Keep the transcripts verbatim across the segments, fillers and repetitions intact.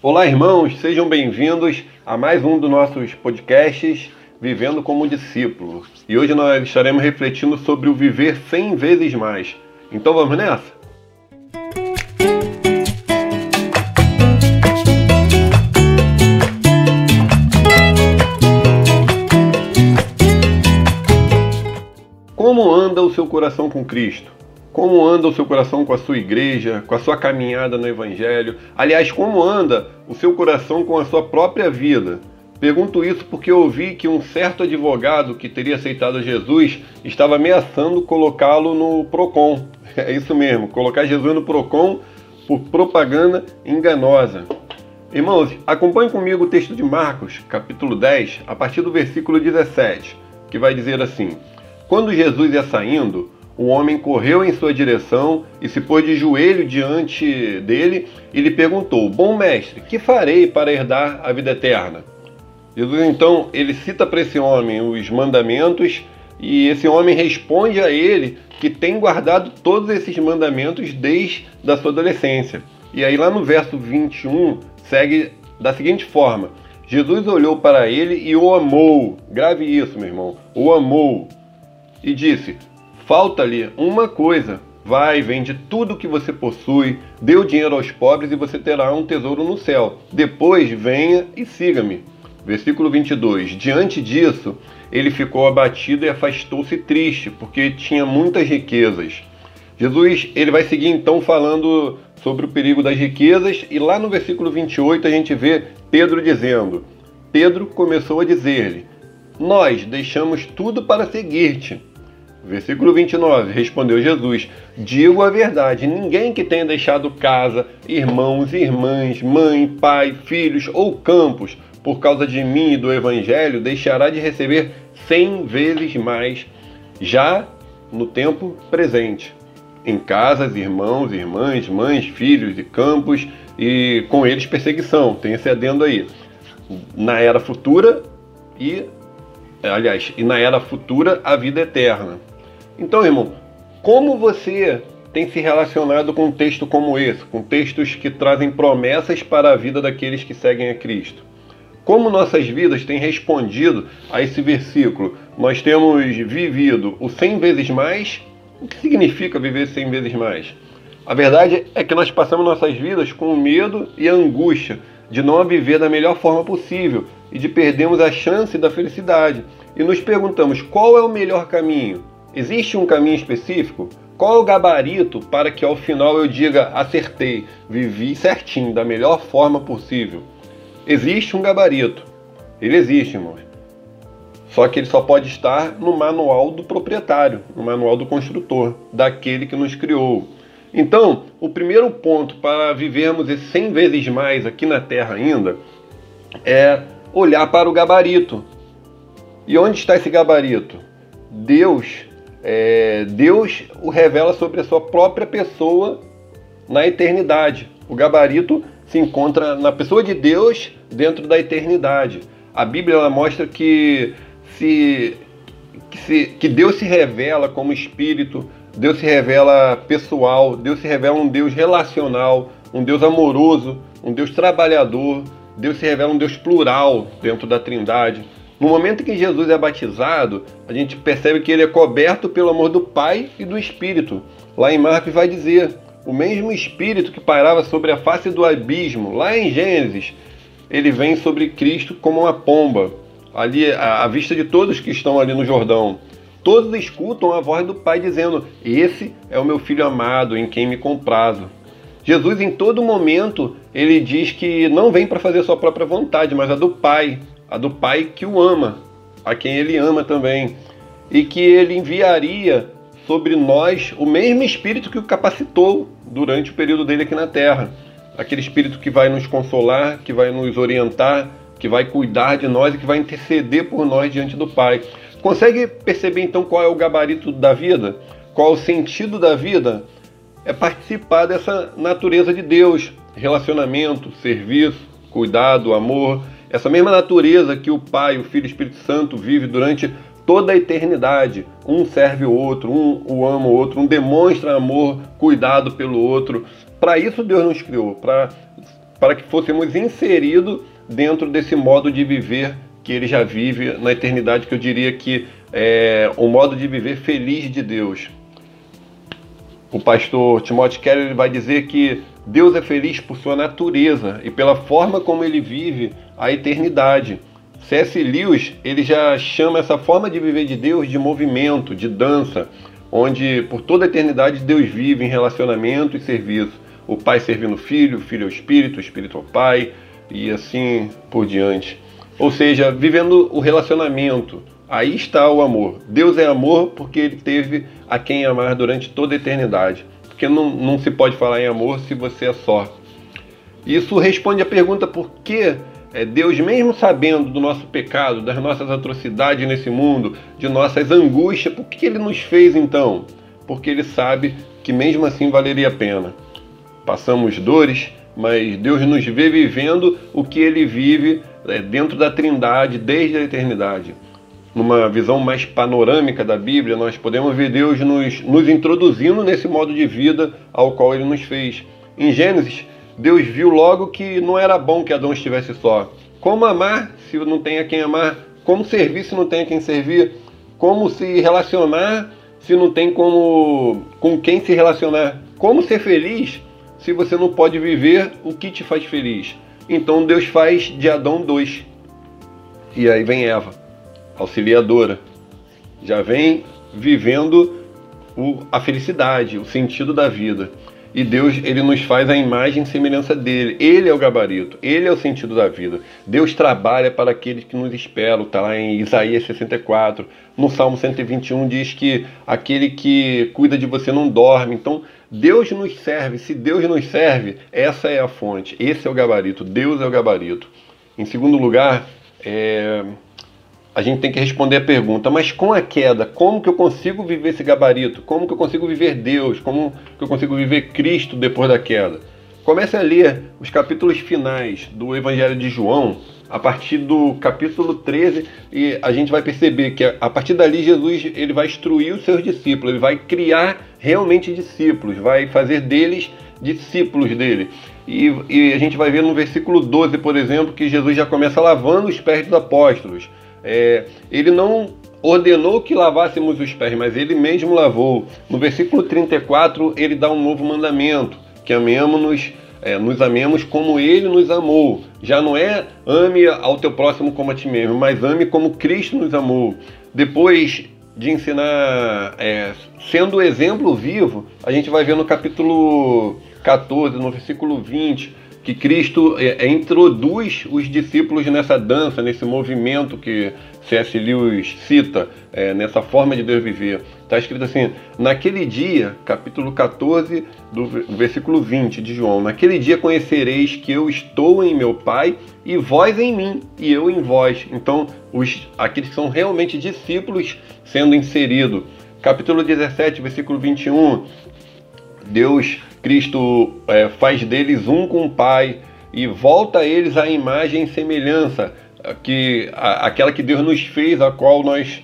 Olá, irmãos, sejam bem-vindos a mais um dos nossos podcasts Vivendo como Discípulos. E hoje nós estaremos refletindo sobre o viver cem vezes mais. Então vamos nessa? Como anda o seu coração com Cristo? Como anda o seu coração com a sua igreja, com a sua caminhada no Evangelho? Aliás, como anda o seu coração com a sua própria vida? Pergunto isso porque eu ouvi que um certo advogado que teria aceitado Jesus estava ameaçando colocá-lo no PROCON. É isso mesmo, colocar Jesus no PROCON por propaganda enganosa. Irmãos, acompanhe comigo o texto de Marcos, capítulo dez, a partir do versículo dezessete, que vai dizer assim: Quando Jesus ia saindo, o homem correu em sua direção e se pôs de joelho diante dele e lhe perguntou: Bom mestre, que farei para herdar a vida eterna? Jesus então ele cita para esse homem os mandamentos e esse homem responde a ele que tem guardado todos esses mandamentos desde a sua adolescência. E aí lá no verso vinte e um segue da seguinte forma: Jesus olhou para ele e o amou. Grave isso, meu irmão. O amou. E disse: Falta-lhe uma coisa, vai, vende tudo o que você possui, dê o dinheiro aos pobres e você terá um tesouro no céu. Depois venha e siga-me. Versículo vinte e dois. Diante disso, ele ficou abatido e afastou-se triste, porque tinha muitas riquezas. Jesus ele vai seguir então falando sobre o perigo das riquezas e lá no versículo vinte e oito a gente vê Pedro dizendo: Pedro começou a dizer-lhe: Nós deixamos tudo para seguir-te. Versículo vinte e nove, respondeu Jesus: Digo a verdade, ninguém que tenha deixado casa, irmãos, irmãs, mãe, pai, filhos ou campos, por causa de mim e do Evangelho, deixará de receber cem vezes mais, já no tempo presente, em casas, irmãos, irmãs, mães, filhos e campos, e com eles perseguição, tem esse adendo aí, na era futura e... Aliás, e na era futura, a vida eterna. Então, irmão, como você tem se relacionado com um texto como esse? Com textos que trazem promessas para a vida daqueles que seguem a Cristo? Como nossas vidas têm respondido a esse versículo? Nós temos vivido o cem vezes mais? O que significa viver cem vezes mais? A verdade é que nós passamos nossas vidas com medo e angústia de não a viver da melhor forma possível e de perdermos a chance da felicidade. E nos perguntamos: qual é o melhor caminho? Existe um caminho específico? Qual é o gabarito para que ao final eu diga: acertei, vivi certinho, da melhor forma possível? Existe um gabarito. Ele existe, irmãos. Só que ele só pode estar no manual do proprietário, no manual do construtor, daquele que nos criou. Então, o primeiro ponto para vivermos esses cem vezes mais aqui na Terra ainda é olhar para o gabarito. E onde está esse gabarito? Deus, é, Deus o revela sobre a sua própria pessoa na eternidade. O gabarito se encontra na pessoa de Deus dentro da eternidade. A Bíblia ela mostra que, se, que, se, que Deus se revela como Espírito, Deus se revela pessoal, Deus se revela um Deus relacional, um Deus amoroso, um Deus trabalhador, Deus se revela um Deus plural dentro da Trindade. No momento em que Jesus é batizado, a gente percebe que ele é coberto pelo amor do Pai e do Espírito. Lá em Marcos vai dizer: o mesmo Espírito que pairava sobre a face do abismo, lá em Gênesis, ele vem sobre Cristo como uma pomba, ali à vista de todos que estão ali no Jordão. Todos escutam a voz do Pai dizendo: esse é o meu Filho amado, em quem me comprazo. Jesus em todo momento, ele diz que não vem para fazer a sua própria vontade, mas a do Pai, a do Pai que o ama, a quem ele ama também. E que ele enviaria sobre nós o mesmo Espírito que o capacitou durante o período dele aqui na Terra. Aquele Espírito que vai nos consolar, que vai nos orientar, que vai cuidar de nós e que vai interceder por nós diante do Pai. Consegue perceber então qual é o gabarito da vida? Qual é o sentido da vida? É participar dessa natureza de Deus: relacionamento, serviço, cuidado, amor. Essa mesma natureza que o Pai, o Filho e o Espírito Santo vive durante toda a eternidade. Um serve o outro, um o ama o outro, um demonstra amor, cuidado pelo outro. Para isso Deus nos criou, para para que fôssemos inseridos dentro desse modo de viver que ele já vive na eternidade, que eu diria que é o modo de viver feliz de Deus. O pastor Timothy Keller ele vai dizer que Deus é feliz por sua natureza e pela forma como ele vive a eternidade. C S Lewis ele já chama essa forma de viver de Deus de movimento, de dança, onde por toda a eternidade Deus vive em relacionamento e serviço. O Pai servindo o Filho, o Filho ao Espírito, o Espírito ao Pai e assim por diante. Ou seja, vivendo o relacionamento. Aí está o amor. Deus é amor porque ele teve a quem amar durante toda a eternidade. Porque não, não se pode falar em amor se você é só. Isso responde à pergunta por que Deus, mesmo sabendo do nosso pecado, das nossas atrocidades nesse mundo, de nossas angústias, por que ele nos fez então? Porque ele sabe que mesmo assim valeria a pena. Passamos dores, mas Deus nos vê vivendo o que ele vive dentro da Trindade desde a eternidade. Numa visão mais panorâmica da Bíblia, nós podemos ver Deus nos, nos introduzindo nesse modo de vida ao qual ele nos fez. Em Gênesis, Deus viu logo que não era bom que Adão estivesse só. Como amar se não tem a quem amar? Como servir se não tem a quem servir? Como se relacionar se não tem como, com quem se relacionar? Como ser feliz se você não pode viver o que te faz feliz? Então Deus faz de Adão dois. E aí vem Eva, auxiliadora, já vem vivendo o, a felicidade, o sentido da vida. E Deus ele nos faz a imagem e semelhança dele. Ele é o gabarito, ele é o sentido da vida. Deus trabalha para aqueles que nos esperam, está lá em Isaías sessenta e quatro. No Salmo cento e vinte e um diz que aquele que cuida de você não dorme. Então Deus nos serve, se Deus nos serve, essa é a fonte, esse é o gabarito, Deus é o gabarito. Em segundo lugar, é... a gente tem que responder a pergunta, mas com a queda, como que eu consigo viver esse gabarito? Como que eu consigo viver Deus? Como que eu consigo viver Cristo depois da queda? Comece a ler os capítulos finais do Evangelho de João, a partir do capítulo treze, e a gente vai perceber que a partir dali Jesus ele vai instruir os seus discípulos, ele vai criar realmente discípulos, vai fazer deles discípulos dele. E, e a gente vai ver no versículo doze, por exemplo, que Jesus já começa lavando os pés dos apóstolos. É, ele não ordenou que lavássemos os pés, mas ele mesmo lavou. No versículo trinta e quatro, ele dá um novo mandamento, que amemos-nos, é, nos amemos como ele nos amou. Já não é ame ao teu próximo como a ti mesmo, mas ame como Cristo nos amou. Depois de ensinar, é, sendo exemplo vivo, a gente vai ver no capítulo quatorze, no versículo vinte, que Cristo é, é, introduz os discípulos nessa dança, nesse movimento que C S Lewis cita, é, nessa forma de Deus viver. Está escrito assim, naquele dia, capítulo quatorze, do versículo vinte de João, naquele dia conhecereis que eu estou em meu Pai e vós em mim e eu em vós. Então, os, aqueles que são realmente discípulos sendo inseridos. Capítulo dezessete, versículo vinte e um, Deus... Cristo é, faz deles um com o Pai e volta a eles a imagem e semelhança, que, a, aquela que Deus nos fez, a qual nós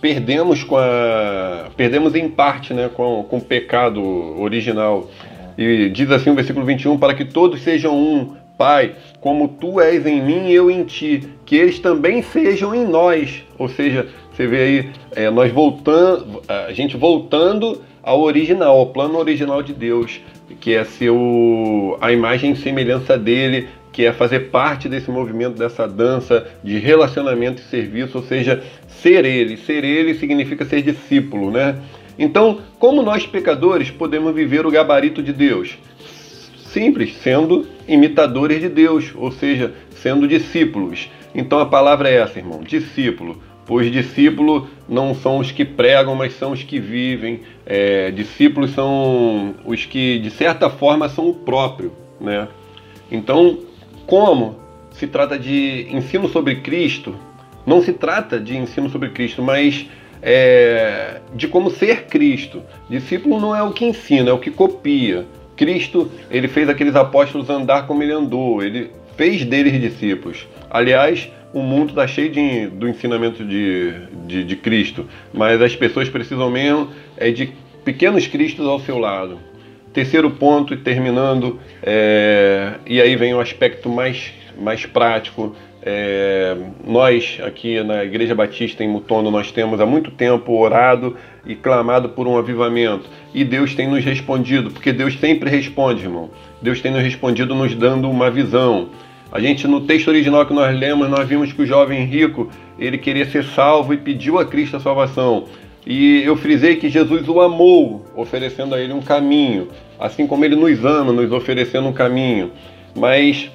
perdemos, com a, perdemos em parte, né, com, com o pecado original. E diz assim o versículo vinte e um, para que todos sejam um, Pai, como Tu és em mim e eu em Ti, que eles também sejam em nós. Ou seja, você vê aí, é, nós voltando, a gente voltando ao original, ao plano original de Deus, que é ser o, a imagem e semelhança dele, que é fazer parte desse movimento, dessa dança de relacionamento e serviço, ou seja, ser ele. Ser ele significa ser discípulo, né? Então, como nós pecadores podemos viver o gabarito de Deus? Simples, sendo imitadores de Deus, ou seja, sendo discípulos. Então a palavra é essa, irmão, discípulo. Pois discípulos não são os que pregam, mas são os que vivem. É, discípulos são os que, de certa forma, são o próprio, né? Então, como se trata de ensino sobre Cristo, não se trata de ensino sobre Cristo, mas é, de como ser Cristo. Discípulo não é o que ensina, é o que copia. Cristo, ele fez aqueles apóstolos andar como ele andou, ele fez deles discípulos. Aliás, o mundo está cheio de, do ensinamento de, de, de Cristo, mas as pessoas precisam mesmo é, de pequenos Cristos ao seu lado. Terceiro ponto, e terminando, é, e aí vem o um aspecto mais, mais prático. É, nós aqui na Igreja Batista em Mutondo, nós temos há muito tempo orado e clamado por um avivamento, e Deus tem nos respondido, porque Deus sempre responde, irmão. Deus tem nos respondido nos dando uma visão. A gente, no texto original que nós lemos, nós vimos que o jovem rico, ele queria ser salvo e pediu a Cristo a salvação. E eu frisei que Jesus o amou, oferecendo a ele um caminho, assim como ele nos ama, nos oferecendo um caminho. Mas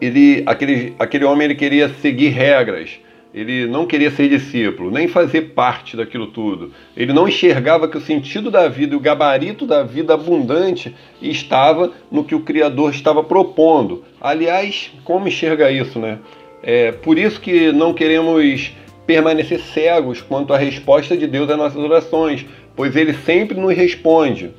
ele, aquele, aquele homem, ele queria seguir regras, ele não queria ser discípulo, nem fazer parte daquilo tudo. Ele não enxergava que o sentido da vida e o gabarito da vida abundante estava no que o Criador estava propondo. Aliás, como enxerga isso, né? É por isso que não queremos permanecer cegos quanto à resposta de Deus às nossas orações, pois Ele sempre nos responde.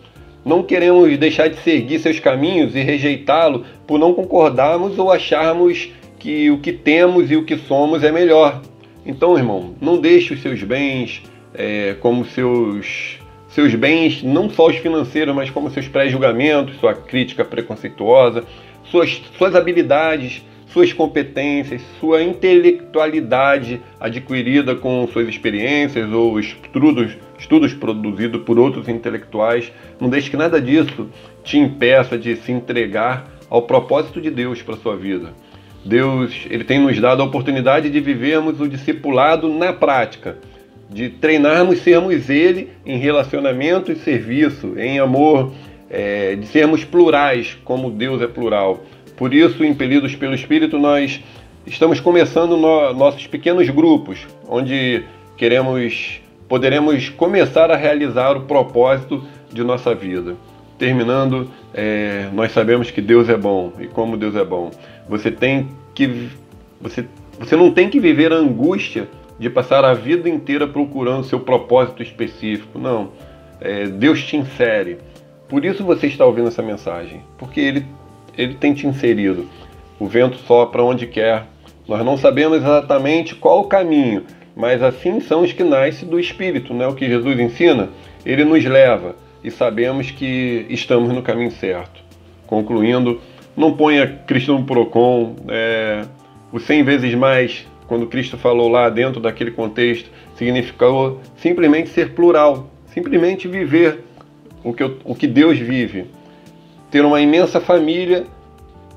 Não queremos deixar de seguir seus caminhos e rejeitá-lo por não concordarmos ou acharmos que o que temos e o que somos é melhor. Então, irmão, não deixe os seus bens, é, como seus, seus bens, não só os financeiros, mas como seus pré-julgamentos, sua crítica preconceituosa, suas, suas habilidades, suas competências, sua intelectualidade adquirida com suas experiências ou estudos, estudos produzidos por outros intelectuais. Não deixe que nada disso te impeça de se entregar ao propósito de Deus para a sua vida. Deus, ele tem nos dado a oportunidade de vivermos o discipulado na prática, de treinarmos, sermos ele em relacionamento e serviço, em amor, é, de sermos plurais, como Deus é plural. Por isso, impelidos pelo Espírito, nós estamos começando no, nossos pequenos grupos, onde queremos, poderemos começar a realizar o propósito de nossa vida. Terminando, é, nós sabemos que Deus é bom, e como Deus é bom. Você, tem que, você, você não tem que viver a angústia de passar a vida inteira procurando seu propósito específico, não. É, Deus te insere. Por isso você está ouvindo essa mensagem, porque Ele... Ele tem te inserido. O vento sopra onde quer. Nós não sabemos exatamente qual o caminho, mas assim são os que nascem do Espírito, né? O que Jesus ensina, ele nos leva e sabemos que estamos no caminho certo. Concluindo, não ponha Cristo no PROCON. É, o cem vezes mais, quando Cristo falou lá dentro daquele contexto, significou simplesmente ser plural, simplesmente viver o que, o que Deus vive. Ter uma imensa família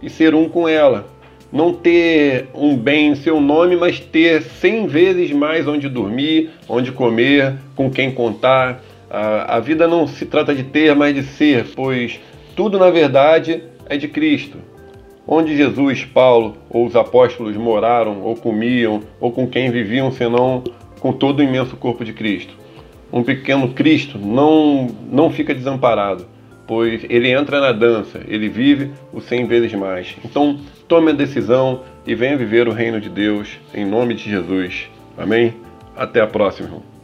e ser um com ela. Não ter um bem em seu nome, mas ter cem vezes mais onde dormir, onde comer, com quem contar. A, a vida não se trata de ter, mas de ser, pois tudo, na verdade, é de Cristo. Onde Jesus, Paulo ou os apóstolos moraram, ou comiam, ou com quem viviam, senão com todo o imenso corpo de Cristo. Um pequeno Cristo não, não fica desamparado, pois ele entra na dança, ele vive o cem vezes mais. Então, tome a decisão e venha viver o reino de Deus, em nome de Jesus. Amém? Até a próxima, irmão.